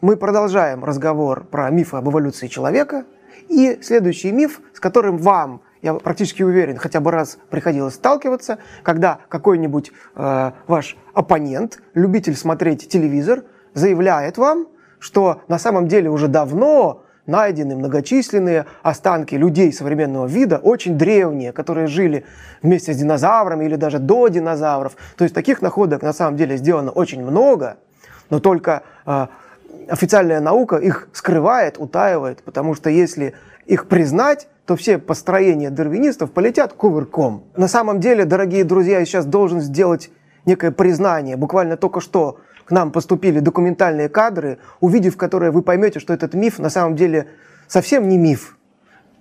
Мы продолжаем разговор про мифы об эволюции человека. И следующий миф, с которым вам, я практически уверен, хотя бы раз приходилось сталкиваться, когда какой-нибудь ваш оппонент, любитель смотреть телевизор, заявляет вам, что на самом деле уже давно найдены многочисленные останки людей современного вида, очень древние, которые жили вместе с динозаврами или даже до динозавров. То есть таких находок на самом деле сделано очень много, но только официальная наука их скрывает, утаивает, потому что если их признать, то все построения дарвинистов полетят кувырком. На самом деле, дорогие друзья, я сейчас должен сделать некое признание. Буквально только что к нам поступили документальные кадры, увидев которые вы поймете, что этот миф на самом деле совсем не миф.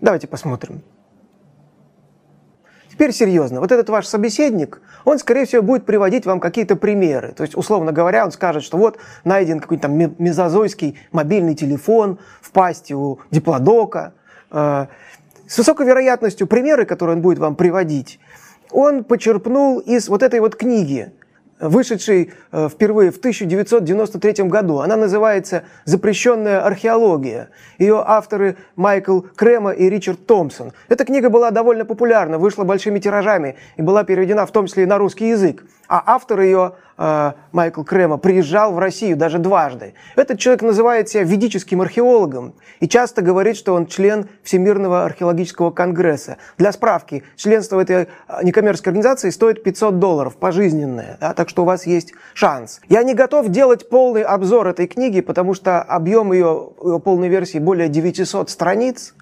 Давайте посмотрим. Теперь серьезно. Вот этот ваш собеседник, он, скорее всего, будет приводить вам какие-то примеры. То есть, условно говоря, он скажет, что вот найден какой-то там мезозойский мобильный телефон в пасти у диплодока. С высокой вероятностью примеры, которые он будет вам приводить, он почерпнул из вот этой вот книги, вышедшей впервые в 1993 году. Она называется «Запрещенная археология». Ее авторы Майкл Кремо и Ричард Томпсон. Эта книга была довольно популярна, вышла большими тиражами и была переведена в том числе и на русский язык. А автор ее, Майкл Кремо, приезжал в Россию даже дважды. Этот человек называет себя ведическим археологом и часто говорит, что он член Всемирного археологического конгресса. Для справки, членство этой некоммерческой организации стоит $500 пожизненное, да, так что у вас есть шанс. Я не готов делать полный обзор этой книги, потому что объем ее полной версии более 900 страниц.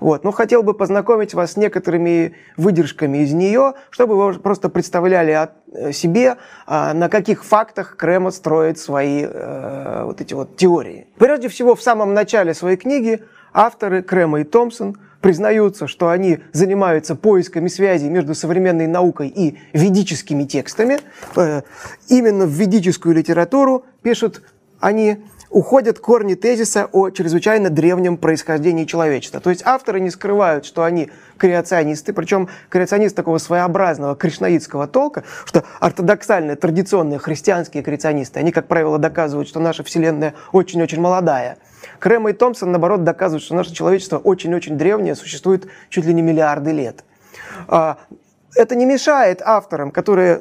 Вот. Но хотел бы познакомить вас с некоторыми выдержками из нее, чтобы вы просто представляли о себе, на каких фактах Кремо строит свои вот эти вот теории. Прежде всего, в самом начале своей книги авторы Кремо и Томпсон признаются, что они занимаются поисками связи между современной наукой и ведическими текстами. Именно в ведическую литературу, пишут они, уходят корни тезиса о чрезвычайно древнем происхождении человечества. То есть авторы не скрывают, что они креационисты, причем креационисты такого своеобразного кришнаитского толка, что ортодоксальные, традиционные христианские креационисты, они, как правило, доказывают, что наша Вселенная очень-очень молодая. Кремо и Томпсон, наоборот, доказывают, что наше человечество очень-очень древнее, существует чуть ли не миллиарды лет. Это не мешает авторам, которые,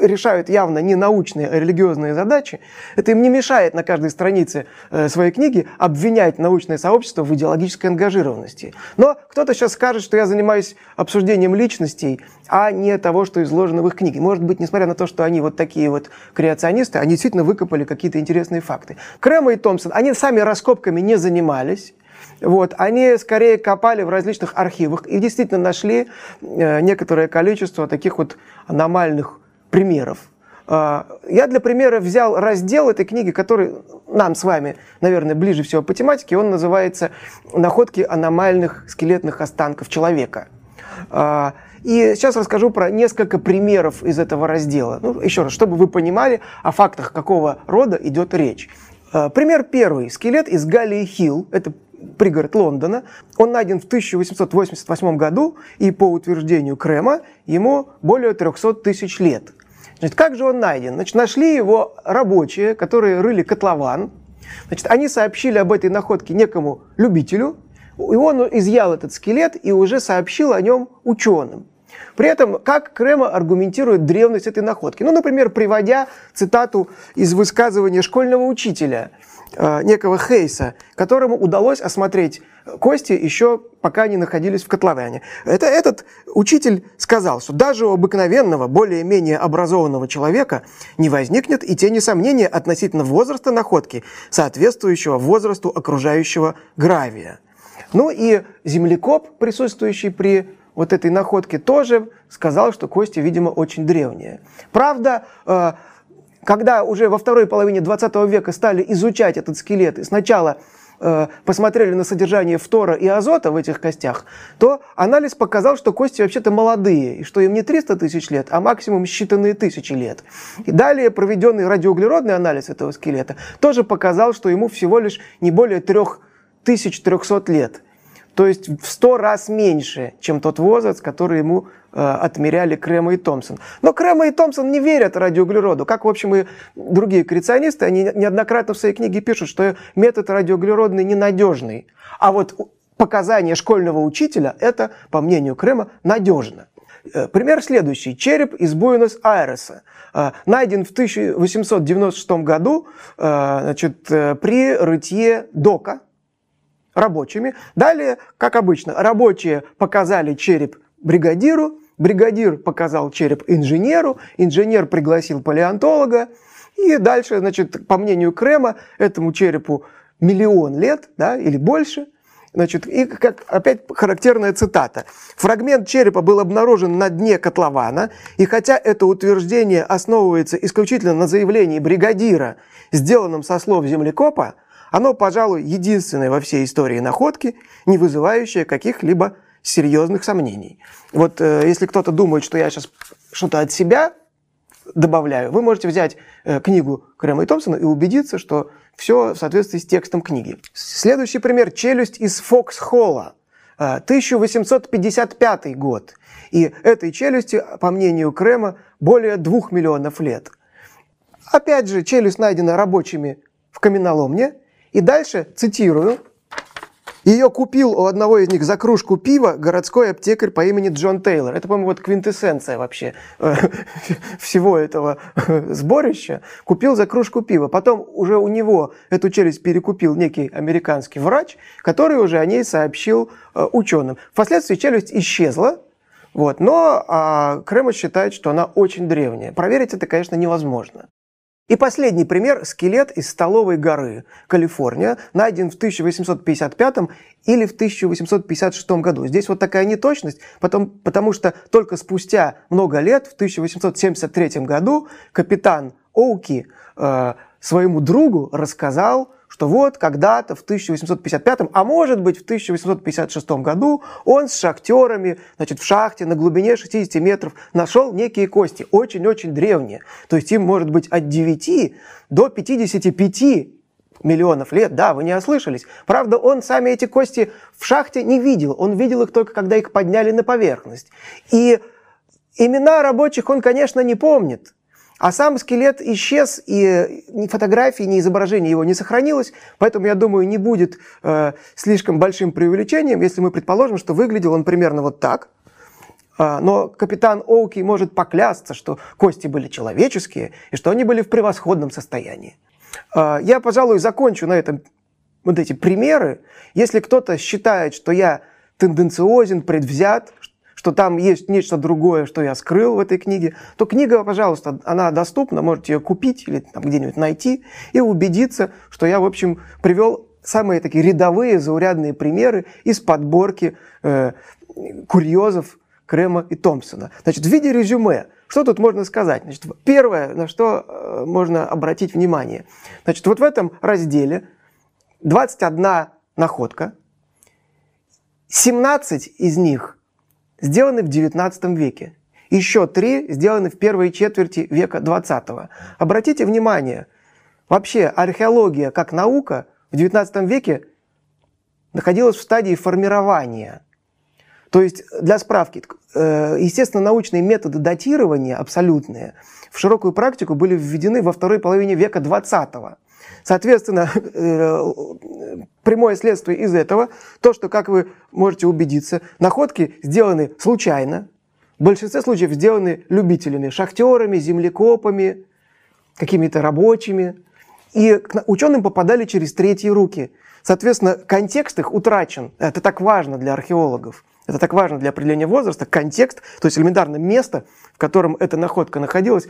решают явно не научные, а религиозные задачи, это им не мешает на каждой странице своей книги обвинять научное сообщество в идеологической ангажированности. Но кто-то сейчас скажет, что я занимаюсь обсуждением личностей, а не того, что изложено в их книге. Может быть, несмотря на то, что они вот такие вот креационисты, они действительно выкопали какие-то интересные факты. Кремо и Томпсон, они сами раскопками не занимались. Вот. Они скорее копали в различных архивах и действительно нашли некоторое количество таких вот аномальных примеров. Я для примера взял раздел этой книги, который нам с вами, наверное, ближе всего по тематике. Он называется «Находки аномальных скелетных останков человека». И сейчас расскажу про несколько примеров из этого раздела. Еще раз, чтобы вы понимали, о фактах какого рода идет речь. Пример первый. Скелет из Галлей-Хилл. Это пригород Лондона. Он найден в 1888 году, и по утверждению Кремо ему более 300 тысяч лет. Значит, как же он найден? Значит, нашли его рабочие, которые рыли котлован. Значит, они сообщили об этой находке некому любителю, и он изъял этот скелет и уже сообщил о нем ученым. При этом, как Кремо аргументирует древность этой находки? Например, приводя цитату из высказывания школьного учителя, некого Хейса, которому удалось осмотреть кости еще пока не находились в котловане. Этот учитель сказал, что даже у обыкновенного, более-менее образованного человека не возникнет и тени сомнения относительно возраста находки, соответствующего возрасту окружающего гравия. И землекоп, присутствующий при вот этой находке, тоже сказал, что кости, видимо, очень древние. Правда, когда уже во второй половине 20 века стали изучать этот скелет, и сначала посмотрели на содержание фтора и азота в этих костях, то анализ показал, что кости вообще-то молодые, и что им не 300 тысяч лет, а максимум считанные тысячи лет. И далее проведенный радиоуглеродный анализ этого скелета тоже показал, что ему всего лишь не более 3300 лет. То есть в 100 раз меньше, чем тот возраст, который ему отмеряли Кремо и Томпсон. Но Кремо и Томпсон не верят радиоуглероду. Как, в общем, и другие креационисты, они неоднократно в своей книге пишут, что метод радиоуглеродный ненадежный. А вот показания школьного учителя – это, по мнению Кремо, надежно. Пример следующий. Череп из Буэнос-Айреса найден в 1896 году, значит, при рытье дока рабочими. Далее, как обычно, рабочие показали череп бригадиру, бригадир показал череп инженеру, инженер пригласил палеонтолога. И дальше, значит, по мнению Кремо, этому черепу миллион лет, да, или больше. Значит, и как, опять характерная цитата. «Фрагмент черепа был обнаружен на дне котлована, и хотя это утверждение основывается исключительно на заявлении бригадира, сделанном со слов землекопа, оно, пожалуй, единственное во всей истории находки, не вызывающее каких-либо серьезных сомнений». Вот если кто-то думает, что я сейчас что-то от себя добавляю, вы можете взять книгу Кремо и Томпсона и убедиться, что все в соответствии с текстом книги. Следующий пример – «Челюсть из Фокс-Холла», 1855 год. И этой челюсти, по мнению Кремо, более 2 миллионов лет. Опять же, челюсть найдена рабочими в каменоломне. И дальше, цитирую, «Ее купил у одного из них за кружку пива городской аптекарь по имени Джон Тейлор». Это, по-моему, вот квинтэссенция вообще всего этого сборища. Купил за кружку пива. Потом уже у него эту челюсть перекупил некий американский врач, который уже о ней сообщил ученым. Впоследствии челюсть исчезла, вот, но Кремо считает, что она очень древняя. Проверить это, конечно, невозможно. И последний пример – скелет из Столовой горы, Калифорния, найден в 1855 или в 1856 году. Здесь вот такая неточность, потому что только спустя много лет, в 1873 году, капитан Оуки своему другу рассказал, что вот когда-то в 1855, а может быть в 1856 году, он с шахтерами, значит, в шахте на глубине 60 метров нашел некие кости, очень-очень древние. То есть им может быть от 9 до 55 миллионов лет, да, вы не ослышались. Правда, он сами эти кости в шахте не видел, он видел их только когда их подняли на поверхность. И имена рабочих он, конечно, не помнит. А сам скелет исчез, и ни фотографии, ни изображения его не сохранилось, поэтому, я думаю, не будет слишком большим преувеличением, если мы предположим, что выглядел он примерно вот так. Но капитан Оуки может поклясться, что кости были человеческие, и что они были в превосходном состоянии. Я, пожалуй, закончу на этом вот эти примеры. Если кто-то считает, что я тенденциозен, предвзят, что там есть нечто другое, что я скрыл в этой книге, то книга, пожалуйста, она доступна, можете ее купить или где-нибудь найти и убедиться, что я, в общем, привел самые такие рядовые, заурядные примеры из подборки курьезов Кремо и Томпсона. Значит, в виде резюме, что тут можно сказать? Значит, первое, на что можно обратить внимание. Значит, вот в этом разделе 21 находка, 17 из них сделаны в XIX веке. Еще 3 сделаны в первой четверти века XX. Обратите внимание, вообще археология как наука в XIX веке находилась в стадии формирования. То есть, для справки, естественно, научные методы датирования абсолютные в широкую практику были введены во второй половине века XX. Соответственно, прямое следствие из этого, то, что, как вы можете убедиться, находки сделаны случайно, в большинстве случаев сделаны любителями, шахтерами, землекопами, какими-то рабочими, и к ученым попадали через третьи руки. Соответственно, контекст их утрачен. Это так важно для археологов, это так важно для определения возраста, контекст, то есть элементарно место, в котором эта находка находилась,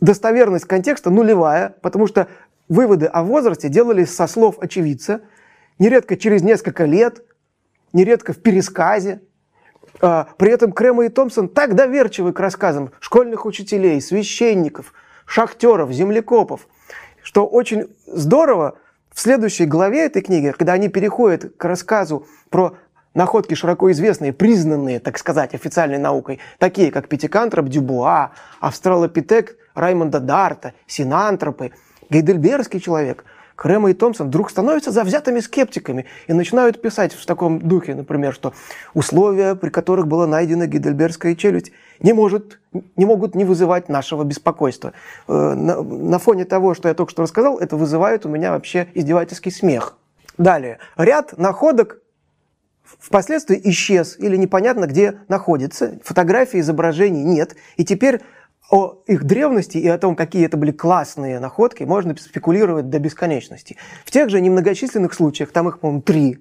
достоверность контекста нулевая, потому что выводы о возрасте делались со слов очевидца, нередко через несколько лет, нередко в пересказе. При этом Кремо и Томпсон так доверчивы к рассказам школьных учителей, священников, шахтеров, землекопов, что очень здорово в следующей главе этой книги, когда они переходят к рассказу про находки, широко известные, признанные, так сказать, официальной наукой, такие как пятикантроп Дюбуа, австралопитек Раймонда Дарта, синантропы, Гейдельбергский человек. Кремо и Томпсон вдруг становятся завзятыми скептиками и начинают писать в таком духе, например, что условия, при которых была найдена гейдельбергская челюсть, не могут не вызывать нашего беспокойства. На фоне того, что я только что рассказал, это вызывает у меня вообще издевательский смех. Далее. Ряд находок впоследствии исчез или непонятно где находится. Фотографий, изображений нет. И теперь о их древности и о том, какие это были классные находки, можно спекулировать до бесконечности. В тех же немногочисленных случаях, там их, по-моему, 3,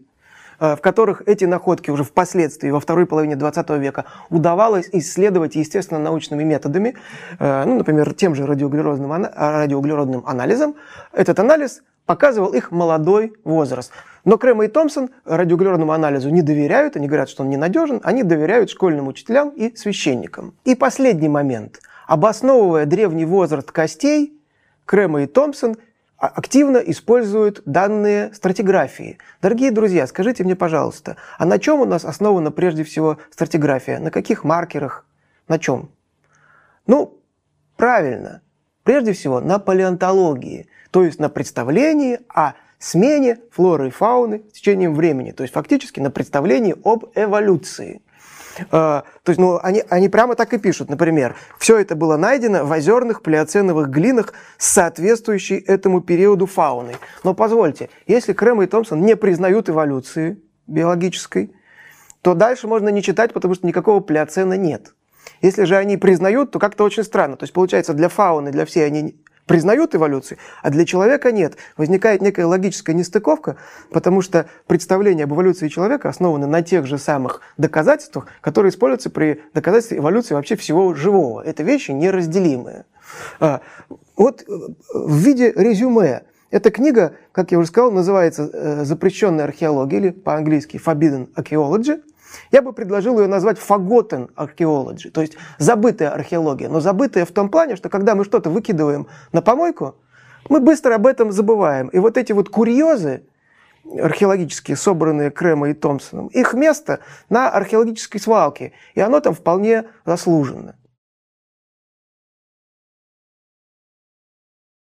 в которых эти находки уже впоследствии, во второй половине 20 века, удавалось исследовать естественно-научными методами, ну, например, тем же радиоуглеродным анализом. Этот анализ показывал их молодой возраст. Но Кремо и Томпсон радиоуглеродному анализу не доверяют, они говорят, что он ненадежен, они доверяют школьным учителям и священникам. И последний момент. Обосновывая древний возраст костей, Кремо и Томпсон активно используют данные стратиграфии. Дорогие друзья, скажите мне, пожалуйста, а на чем у нас основана прежде всего стратиграфия? На каких маркерах? На чем? Ну, правильно. Прежде всего, на палеонтологии, то есть на представлении о смене флоры и фауны с течением времени, то есть фактически на представлении об эволюции. То есть, ну, они прямо так и пишут, например, все это было найдено в озерных плеоценовых глинах с соответствующей этому периоду фауной. Но позвольте, если Кремо и Томпсон не признают эволюции биологической, то дальше можно не читать, потому что никакого плеоцена нет. Если же они признают, то как-то очень странно. То есть, получается, для фауны, для всей они признают эволюцию, а для человека нет. Возникает некая логическая нестыковка, потому что представления об эволюции человека основаны на тех же самых доказательствах, которые используются при доказательстве эволюции вообще всего живого. Это вещи неразделимые. Вот в виде резюме. Эта книга, как я уже сказал, называется «Запрещенная археология» или по-английски «Forbidden Archaeology». Я бы предложил ее назвать Forgotten Archaeology, то есть забытая археология, но забытая в том плане, что когда мы что-то выкидываем на помойку, мы быстро об этом забываем. И вот эти вот курьезы археологические, собранные Кремо и Томпсоном, их место на археологической свалке, и оно там вполне заслуженно.